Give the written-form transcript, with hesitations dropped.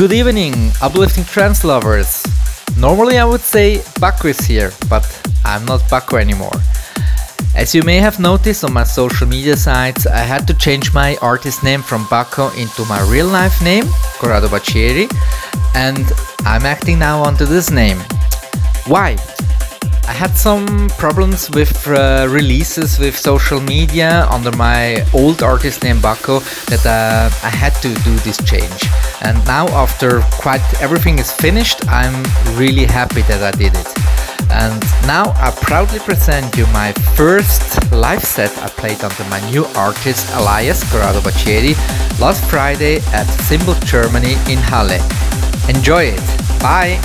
Good evening, uplifting trance lovers. Normally I would say Bakko is here, but I'm not Bakko anymore. As you may have noticed on my social media sites, I had to change my artist name from Bakko into my real life name, Corrado Bacchieri, and I'm acting now onto this name. Why? I had some problems with releases with social media under my old artist name Bakko that I had to do this change. And now after quite everything is finished, I'm really happy that I did it. And now I proudly present you my first live set I played under my new artist Elias Corrado Bacchieri last Friday at Symbol Germany in Halle. Enjoy it! Bye!